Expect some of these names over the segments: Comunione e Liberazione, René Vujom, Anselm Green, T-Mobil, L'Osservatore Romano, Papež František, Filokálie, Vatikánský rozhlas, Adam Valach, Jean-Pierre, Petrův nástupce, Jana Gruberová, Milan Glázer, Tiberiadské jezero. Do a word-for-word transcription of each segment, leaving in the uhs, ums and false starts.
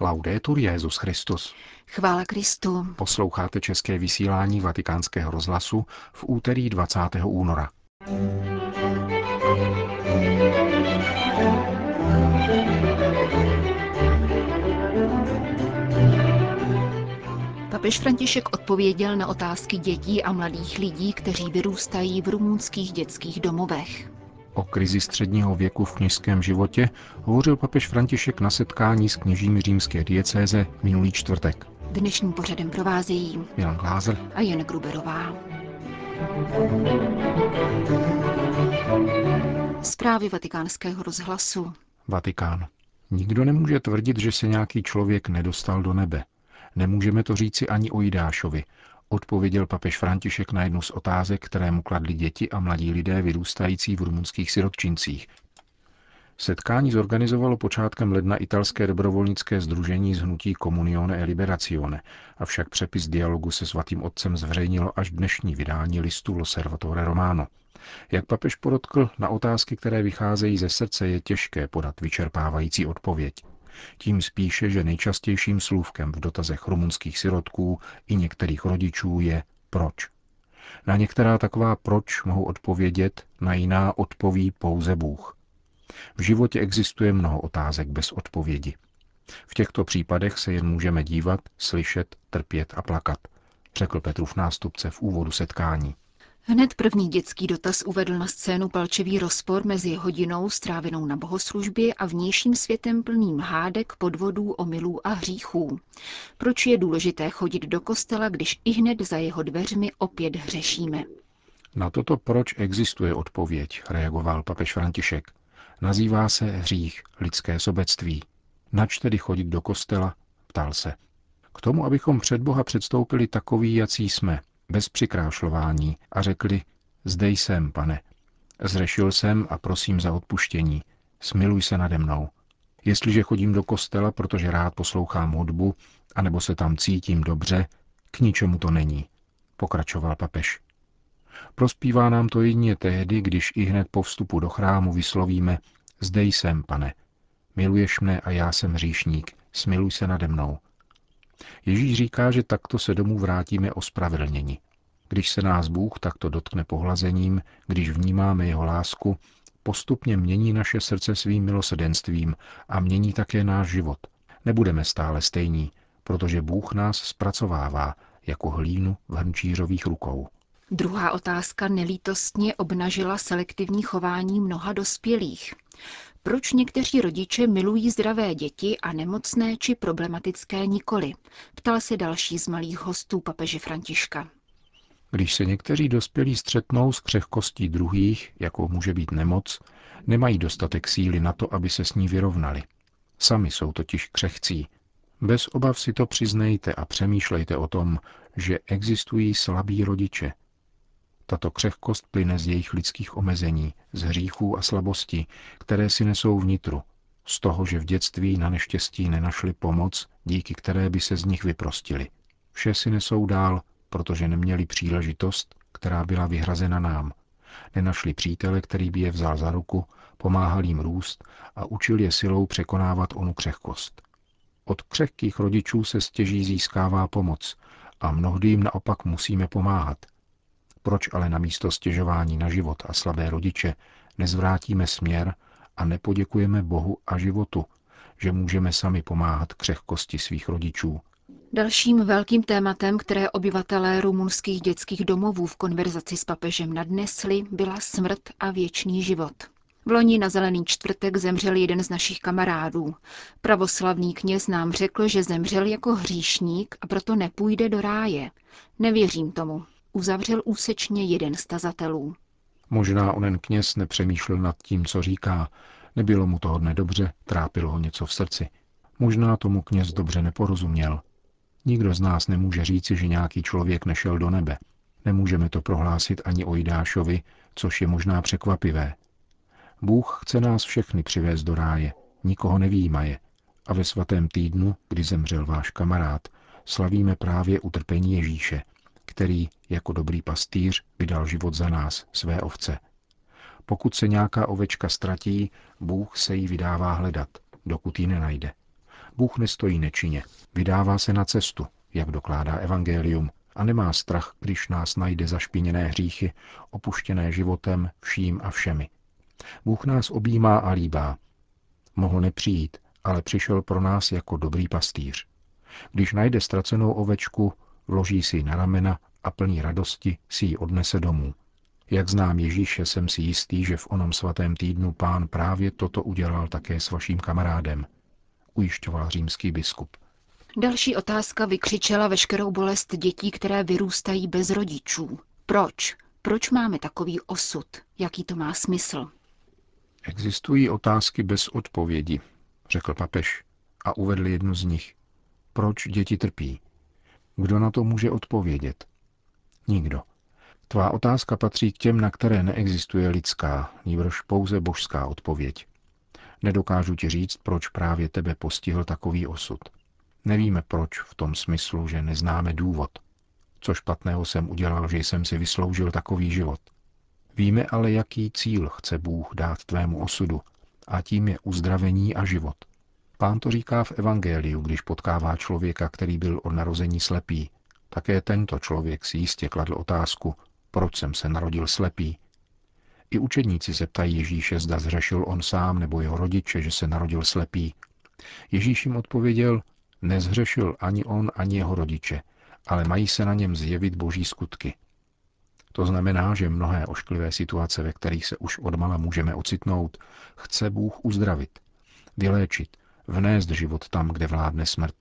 Laudetur Jesus Christus. Chvála Kristu. Posloucháte české vysílání Vatikánského rozhlasu v úterý dvacátého února. Papež František odpověděl na otázky dětí a mladých lidí, kteří vyrůstají v rumunských dětských domovech. O krizi středního věku v kněžském životě hovořil papež František na setkání s kněžími římské diecéze minulý čtvrtek. Dnešním pořadem provázejí Milan Glázer a Jana Gruberová. Zprávy Vatikánského rozhlasu. Vatikán. Nikdo nemůže tvrdit, že se nějaký člověk nedostal do nebe. Nemůžeme to říci ani o Jidášovi, odpověděl papež František na jednu z otázek, které mu kladly děti a mladí lidé vyrůstající v rumunských sirotčincích. Setkání zorganizovalo počátkem ledna italské dobrovolnické sdružení z hnutí Comunione e Liberazione, avšak přepis dialogu se svatým otcem zveřejnilo až dnešní vydání listu L'Osservatore Romano. Jak papež podotkl, na otázky, které vycházejí ze srdce, je těžké podat vyčerpávající odpověď. Tím spíše, že nejčastějším slůvkem v dotazech rumunských sirotků i některých rodičů je proč. Na některá taková proč mohou odpovědět, na jiná odpoví pouze Bůh. V životě existuje mnoho otázek bez odpovědi. V těchto případech se jen můžeme dívat, slyšet, trpět a plakat, řekl Petrův nástupce v úvodu setkání. Hned první dětský dotaz uvedl na scénu palčivý rozpor mezi hodinou strávenou na bohoslužbě a vnějším světem plným hádek, podvodů, omylů a hříchů. Proč je důležité chodit do kostela, když ihned za jeho dveřmi opět hřešíme? Na toto proč existuje odpověď, reagoval papež František. Nazývá se hřích, lidské sobectví. Nač tedy chodit do kostela? Ptal se. K tomu, abychom před Boha předstoupili takoví, jací jsme, bez přikrášlování, a řekli, zde jsem, pane. Zřešil jsem a prosím za odpuštění. Smiluj se nade mnou. Jestliže chodím do kostela, protože rád poslouchám hudbu, anebo se tam cítím dobře, k ničemu to není, pokračoval papež. Prospívá nám to jedině tehdy, když i hned po vstupu do chrámu vyslovíme, zde jsem, pane. Miluješ mne a já jsem hříšník. Smiluj se nade mnou. Ježíš říká, že takto se domů vrátíme ospravedlněni. Když se nás Bůh takto dotkne pohlazením, když vnímáme jeho lásku, postupně mění naše srdce svým milosrdenstvím a mění také náš život. Nebudeme stále stejní, protože Bůh nás zpracovává jako hlínu v hrnčířových rukou. Druhá otázka nelítostně obnažila selektivní chování mnoha dospělých. Proč někteří rodiče milují zdravé děti a nemocné či problematické nikoli? Ptal se další z malých hostů papeže Františka. Když se někteří dospělí střetnou s křehkostí druhých, jako může být nemoc, nemají dostatek síly na to, aby se s ní vyrovnali. Sami jsou totiž křehcí. Bez obav si to přiznejte a přemýšlejte o tom, že existují slabí rodiče. Tato křehkost plyne z jejich lidských omezení, z hříchů a slabosti, které si nesou vnitru, z toho, že v dětství na neštěstí nenašli pomoc, díky které by se z nich vyprostili. Vše si nesou dál, protože neměli příležitost, která byla vyhrazena nám. Nenašli přítele, který by je vzal za ruku, pomáhal jim růst a učil je silou překonávat onu křehkost. Od křehkých rodičů se stěží získává pomoc a mnohdy jim naopak musíme pomáhat. Proč ale namísto stěžování na život a slabé rodiče nezvrátíme směr a nepoděkujeme Bohu a životu, že můžeme sami pomáhat křehkosti svých rodičů? Dalším velkým tématem, které obyvatelé rumunských dětských domovů v konverzaci s papežem nadnesli, byla smrt a věčný život. V loni na Zelený čtvrtek zemřel jeden z našich kamarádů. Pravoslavný kněz nám řekl, že zemřel jako hříšník a proto nepůjde do ráje. Nevěřím tomu, uzavřel úsečně jeden z tazatelů. Možná onen kněz nepřemýšlel nad tím, co říká. Nebylo mu toho dne dobře, trápilo ho něco v srdci. Možná tomu kněz dobře neporozuměl. Nikdo z nás nemůže říci, že nějaký člověk nešel do nebe. Nemůžeme to prohlásit ani o Jidášovi, což je možná překvapivé. Bůh chce nás všechny přivést do ráje, nikoho nevyjímaje. A ve svatém týdnu, kdy zemřel váš kamarád, slavíme právě utrpení Ježíše, který jako dobrý pastýř vydal život za nás, své ovce. Pokud se nějaká ovečka ztratí, Bůh se jí vydává hledat, dokud ji nenajde. Bůh nestojí nečinně, vydává se na cestu, jak dokládá evangelium, a nemá strach, když nás najde zašpiněné hříchy, opuštěné životem, vším a všemi. Bůh nás objímá a líbá. Mohl nepřijít, ale přišel pro nás jako dobrý pastýř. Když najde ztracenou ovečku, vloží si ji na ramena a plný radosti si ji odnese domů. Jak znám Ježíše, jsem si jistý, že v onom svatém týdnu Pán právě toto udělal také s vaším kamarádem, ujišťoval římský biskup. Další otázka vykřičela veškerou bolest dětí, které vyrůstají bez rodičů. Proč? Proč máme takový osud? Jaký to má smysl? Existují otázky bez odpovědi, řekl papež a uvedl jednu z nich. Proč děti trpí? Kdo na to může odpovědět? Nikdo. Tvá otázka patří k těm, na které neexistuje lidská, nýbrž pouze božská odpověď. Nedokážu ti říct, proč právě tebe postihl takový osud. Nevíme proč v tom smyslu, že neznáme důvod. Co špatného jsem udělal, že jsem si vysloužil takový život. Víme ale, jaký cíl chce Bůh dát tvému osudu, a tím je uzdravení a život. Pán to říká v evangeliu, když potkává člověka, který byl od narození slepý. Také tento člověk si jistě kladl otázku, proč jsem se narodil slepý. I učedníci se ptají Ježíše, zda zřešil on sám nebo jeho rodiče, že se narodil slepý. Ježíš jim odpověděl, nezhřešil ani on, ani jeho rodiče, ale mají se na něm zjevit boží skutky. To znamená, že mnohé ošklivé situace, ve kterých se už odmala můžeme ocitnout, chce Bůh uzdravit, vyléčit, vnést život tam, kde vládne smrt.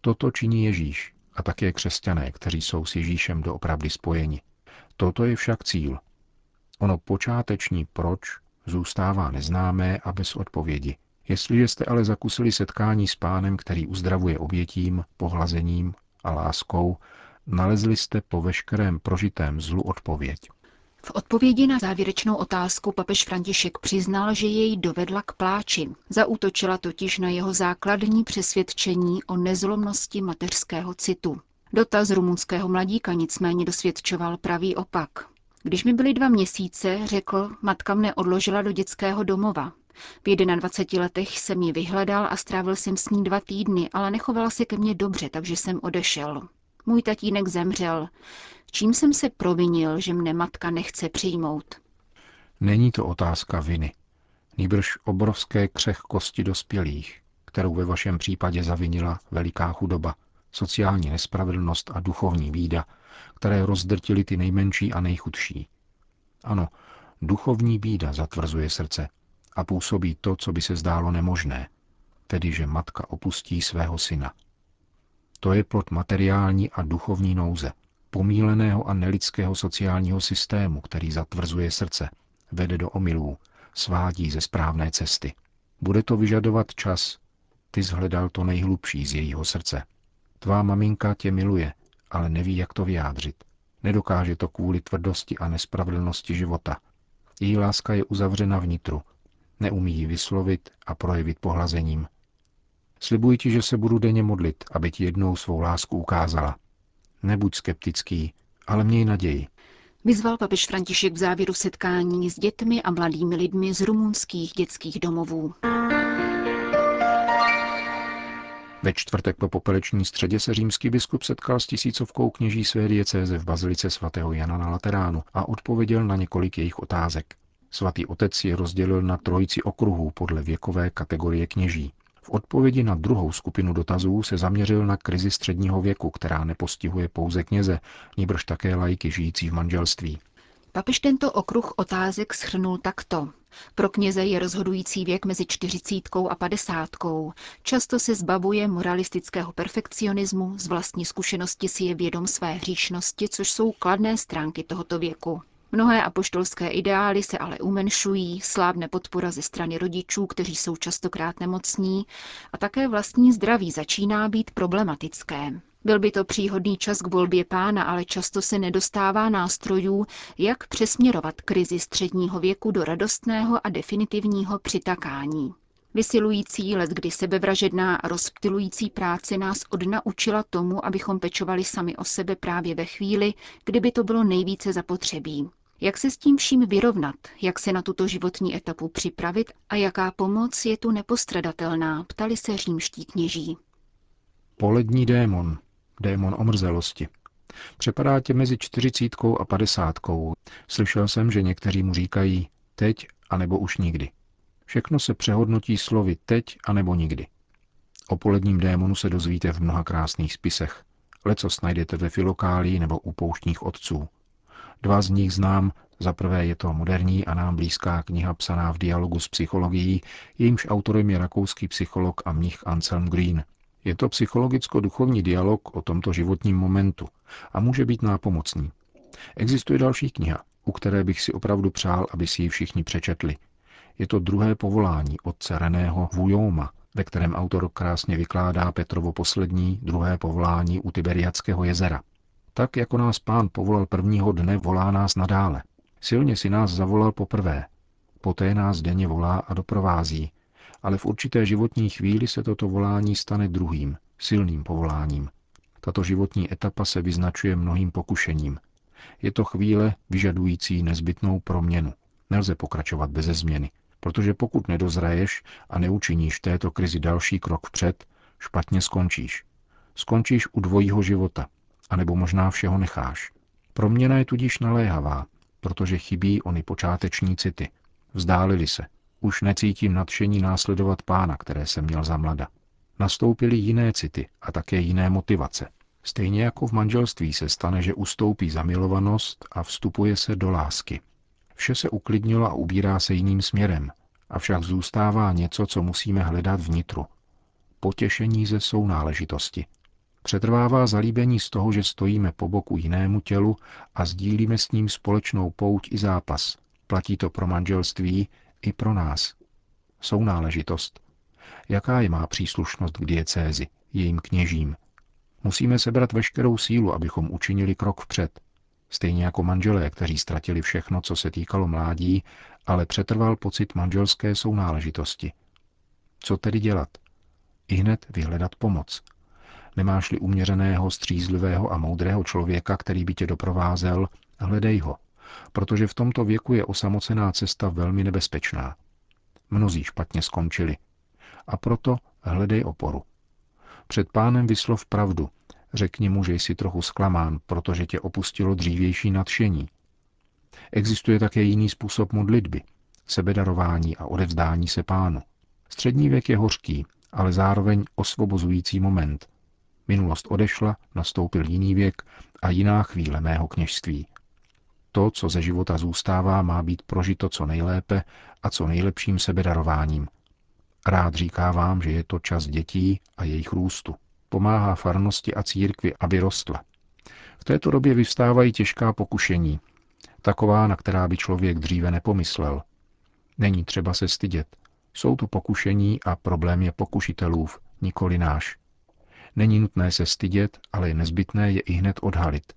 Toto činí Ježíš a také křesťané, kteří jsou s Ježíšem doopravdy spojeni. Toto je však cíl. Ono počáteční proč zůstává neznámé a bez odpovědi. Jestliže jste ale zakusili setkání s Pánem, který uzdravuje obětím, pohlazením a láskou, nalezli jste po veškerém prožitém zlu odpověď. V odpovědi na závěrečnou otázku papež František přiznal, že jej dovedla k pláči. Zaútočila totiž na jeho základní přesvědčení o nezlomnosti mateřského citu. Dotaz rumunského mladíka nicméně dosvědčoval pravý opak. Když mi byly dva měsíce, řekl, matka mne odložila do dětského domova. V dvaceti jedněch letech jsem ji vyhledal a strávil jsem s ní dva týdny, ale nechovala se ke mně dobře, takže jsem odešel. Můj tatínek zemřel. Čím jsem se provinil, že mne matka nechce přijmout? Není to otázka viny. Nýbrž obrovské křehkosti dospělých, kterou ve vašem případě zavinila veliká chudoba, sociální nespravedlnost a duchovní bída, které rozdrtily ty nejmenší a nejchudší. Ano, duchovní bída zatvrzuje srdce a působí to, co by se zdálo nemožné, tedy že matka opustí svého syna. To je plod materiální a duchovní nouze, pomíleného a nelidského sociálního systému, který zatvrzuje srdce, vede do omylů, svádí ze správné cesty. Bude to vyžadovat čas. Ty shledal to nejhlubší z jejího srdce. Tvá maminka tě miluje, ale neví, jak to vyjádřit. Nedokáže to kvůli tvrdosti a nespravedlnosti života. Její láska je uzavřena vnitru. Neumí ji vyslovit a projevit pohlazením. Slibuji ti, že se budu denně modlit, aby ti jednou svou lásku ukázala. Nebuď skeptický, ale měj naději. Vyzval papež František v závěru setkání s dětmi a mladými lidmi z rumunských dětských domovů. Ve čtvrtek po popeleční středě se římský biskup setkal s tisícovkou kněží své diecéze v Bazilice svatého Jana na Lateránu a odpověděl na několik jejich otázek. Svatý otec je rozdělil na trojici okruhů podle věkové kategorie kněží. V odpovědi na druhou skupinu dotazů se zaměřil na krizi středního věku, která nepostihuje pouze kněze, nýbrž také laiky žijící v manželství. Papež tento okruh otázek shrnul takto. Pro kněze je rozhodující věk mezi čtyřicítkou a padesátkou. Často se zbavuje moralistického perfekcionismu, z vlastní zkušenosti si je vědom své hříšnosti, což jsou kladné stránky tohoto věku. Mnohé apoštolské ideály se ale umenšují, slábne podpora ze strany rodičů, kteří jsou častokrát nemocní, a také vlastní zdraví začíná být problematické. Byl by to příhodný čas k volbě Pána, ale často se nedostává nástrojů, jak přesměrovat krizi středního věku do radostného a definitivního přitakání. Vysilující, letkdy sebevražedná a rozptylující práce nás odnaučila tomu, abychom pečovali sami o sebe právě ve chvíli, kdyby to bylo nejvíce zapotřebí. Jak se s tím vším vyrovnat, jak se na tuto životní etapu připravit a jaká pomoc je tu nepostradatelná, ptali se římští kněží. Polední démon, démon omrzelosti. Přepadá tě mezi čtyřicítkou a padesátkou. Slyšel jsem, že někteří mu říkají teď anebo už nikdy. Všechno se přehodnotí slovy teď anebo nikdy. O poledním démonu se dozvíte v mnoha krásných spisech. Lecos najdete ve Filokálii nebo u pouštních otců. Dva z nich znám, za prvé je to moderní a nám blízká kniha psaná v dialogu s psychologií, jejímž autorem je rakouský psycholog a mnich Anselm Green. Je to psychologicko-duchovní dialog o tomto životním momentu a může být nápomocný. Existuje další kniha, u které bych si opravdu přál, aby si ji všichni přečetli. Je to Druhé povolání otce Reného Vujoma, ve kterém autor krásně vykládá Petrovo poslední, druhé povolání u Tiberiadského jezera. Tak, jako nás Pán povolal prvního dne, volá nás nadále. Silně si nás zavolal poprvé. Poté nás denně volá a doprovází. Ale v určité životní chvíli se toto volání stane druhým, silným povoláním. Tato životní etapa se vyznačuje mnohým pokušením. Je to chvíle vyžadující nezbytnou proměnu. Nelze pokračovat beze změny, protože pokud nedozraješ a neučiníš v této krizi další krok vpřed, špatně skončíš. Skončíš u dvojího života, anebo možná všeho necháš. Proměna je tudíž naléhavá, protože chybí ony počáteční city. Vzdálili se. Už necítím nadšení následovat Pána, které jsem měl za mlada. Nastoupily jiné city a také jiné motivace. Stejně jako v manželství se stane, že ustoupí zamilovanost a vstupuje se do lásky. Vše se uklidnilo a ubírá se jiným směrem, avšak zůstává něco, co musíme hledat vnitru. Potěšení ze sounáležitosti. Přetrvává zalíbení z toho, že stojíme po boku jinému tělu a sdílíme s ním společnou pouť i zápas. Platí to pro manželství i pro nás. Sounáležitost. Jaká je má příslušnost k diecézi, jejím kněžím? Musíme sebrat veškerou sílu, abychom učinili krok vpřed. Stejně jako manželé, kteří ztratili všechno, co se týkalo mládí, ale přetrval pocit manželské sounáležitosti. Co tedy dělat? Ihned vyhledat pomoc. Nemáš-li uměřeného, střízlivého a moudrého člověka, který by tě doprovázel, hledej ho, protože v tomto věku je osamocená cesta velmi nebezpečná. Mnozí špatně skončili. A proto hledej oporu. Před Pánem vyslov pravdu. Řekni mu, že jsi trochu zklamán, protože tě opustilo dřívější nadšení. Existuje také jiný způsob modlitby, sebedarování a odevzdání se Pánu. Střední věk je hořký, ale zároveň osvobozující moment. Minulost odešla, nastoupil jiný věk a jiná chvíle mého kněžství. To, co ze života zůstává, má být prožito co nejlépe a co nejlepším sebedarováním. Rád říká vám, že je to čas dětí a jejich růstu. Pomáhá farnosti a církvi, aby rostla. V této době vyvstávají těžká pokušení, taková, na která by člověk dříve nepomyslel. Není třeba se stydět. Jsou to pokušení a problém je pokušitelův, nikoli náš. Není nutné se stydět, ale je nezbytné je ihned odhalit.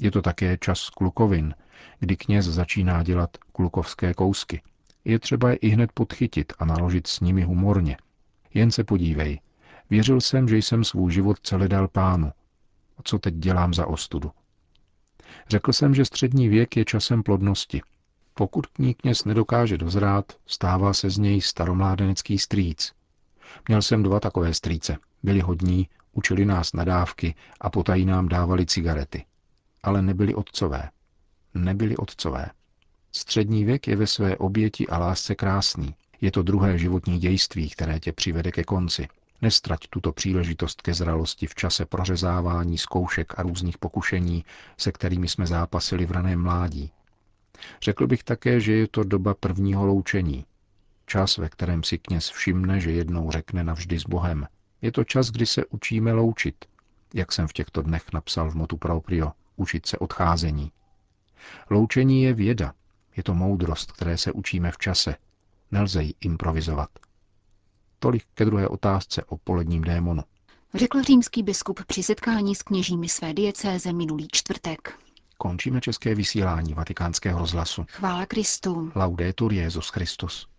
Je to také čas klukovin, kdy kněz začíná dělat klukovské kousky. Je třeba je ihned podchytit a naložit s nimi humorně. Jen se podívej. Věřil jsem, že jsem svůj život celé dal Pánu. Co teď dělám za ostudu? Řekl jsem, že střední věk je časem plodnosti. Pokud k ní kněz nedokáže dozrát, stává se z něj staromládenecký strýc. Měl jsem dva takové strýce. Byli hodní, učili nás na dávky a potají nám dávali cigarety. Ale nebyli otcové. Nebyli otcové. Střední věk je ve své oběti a lásce krásný. Je to druhé životní dějství, které tě přivede ke konci. Nestrať tuto příležitost ke zralosti v čase prořezávání zkoušek a různých pokušení, se kterými jsme zápasili v raném mládí. Řekl bych také, že je to doba prvního loučení. Čas, ve kterém si kněz všimne, že jednou řekne navždy s Bohem. Je to čas, kdy se učíme loučit, jak jsem v těchto dnech napsal v motu proprio, učit se odcházení. Loučení je věda, je to moudrost, které se učíme v čase. Nelze ji improvizovat. Tolik ke druhé otázce o poledním démonu. Řekl římský biskup při setkání s kněžími své diecéze minulý čtvrtek. Končíme české vysílání Vatikánského rozhlasu. Chvála Kristu. Laudetur Jesus Christus.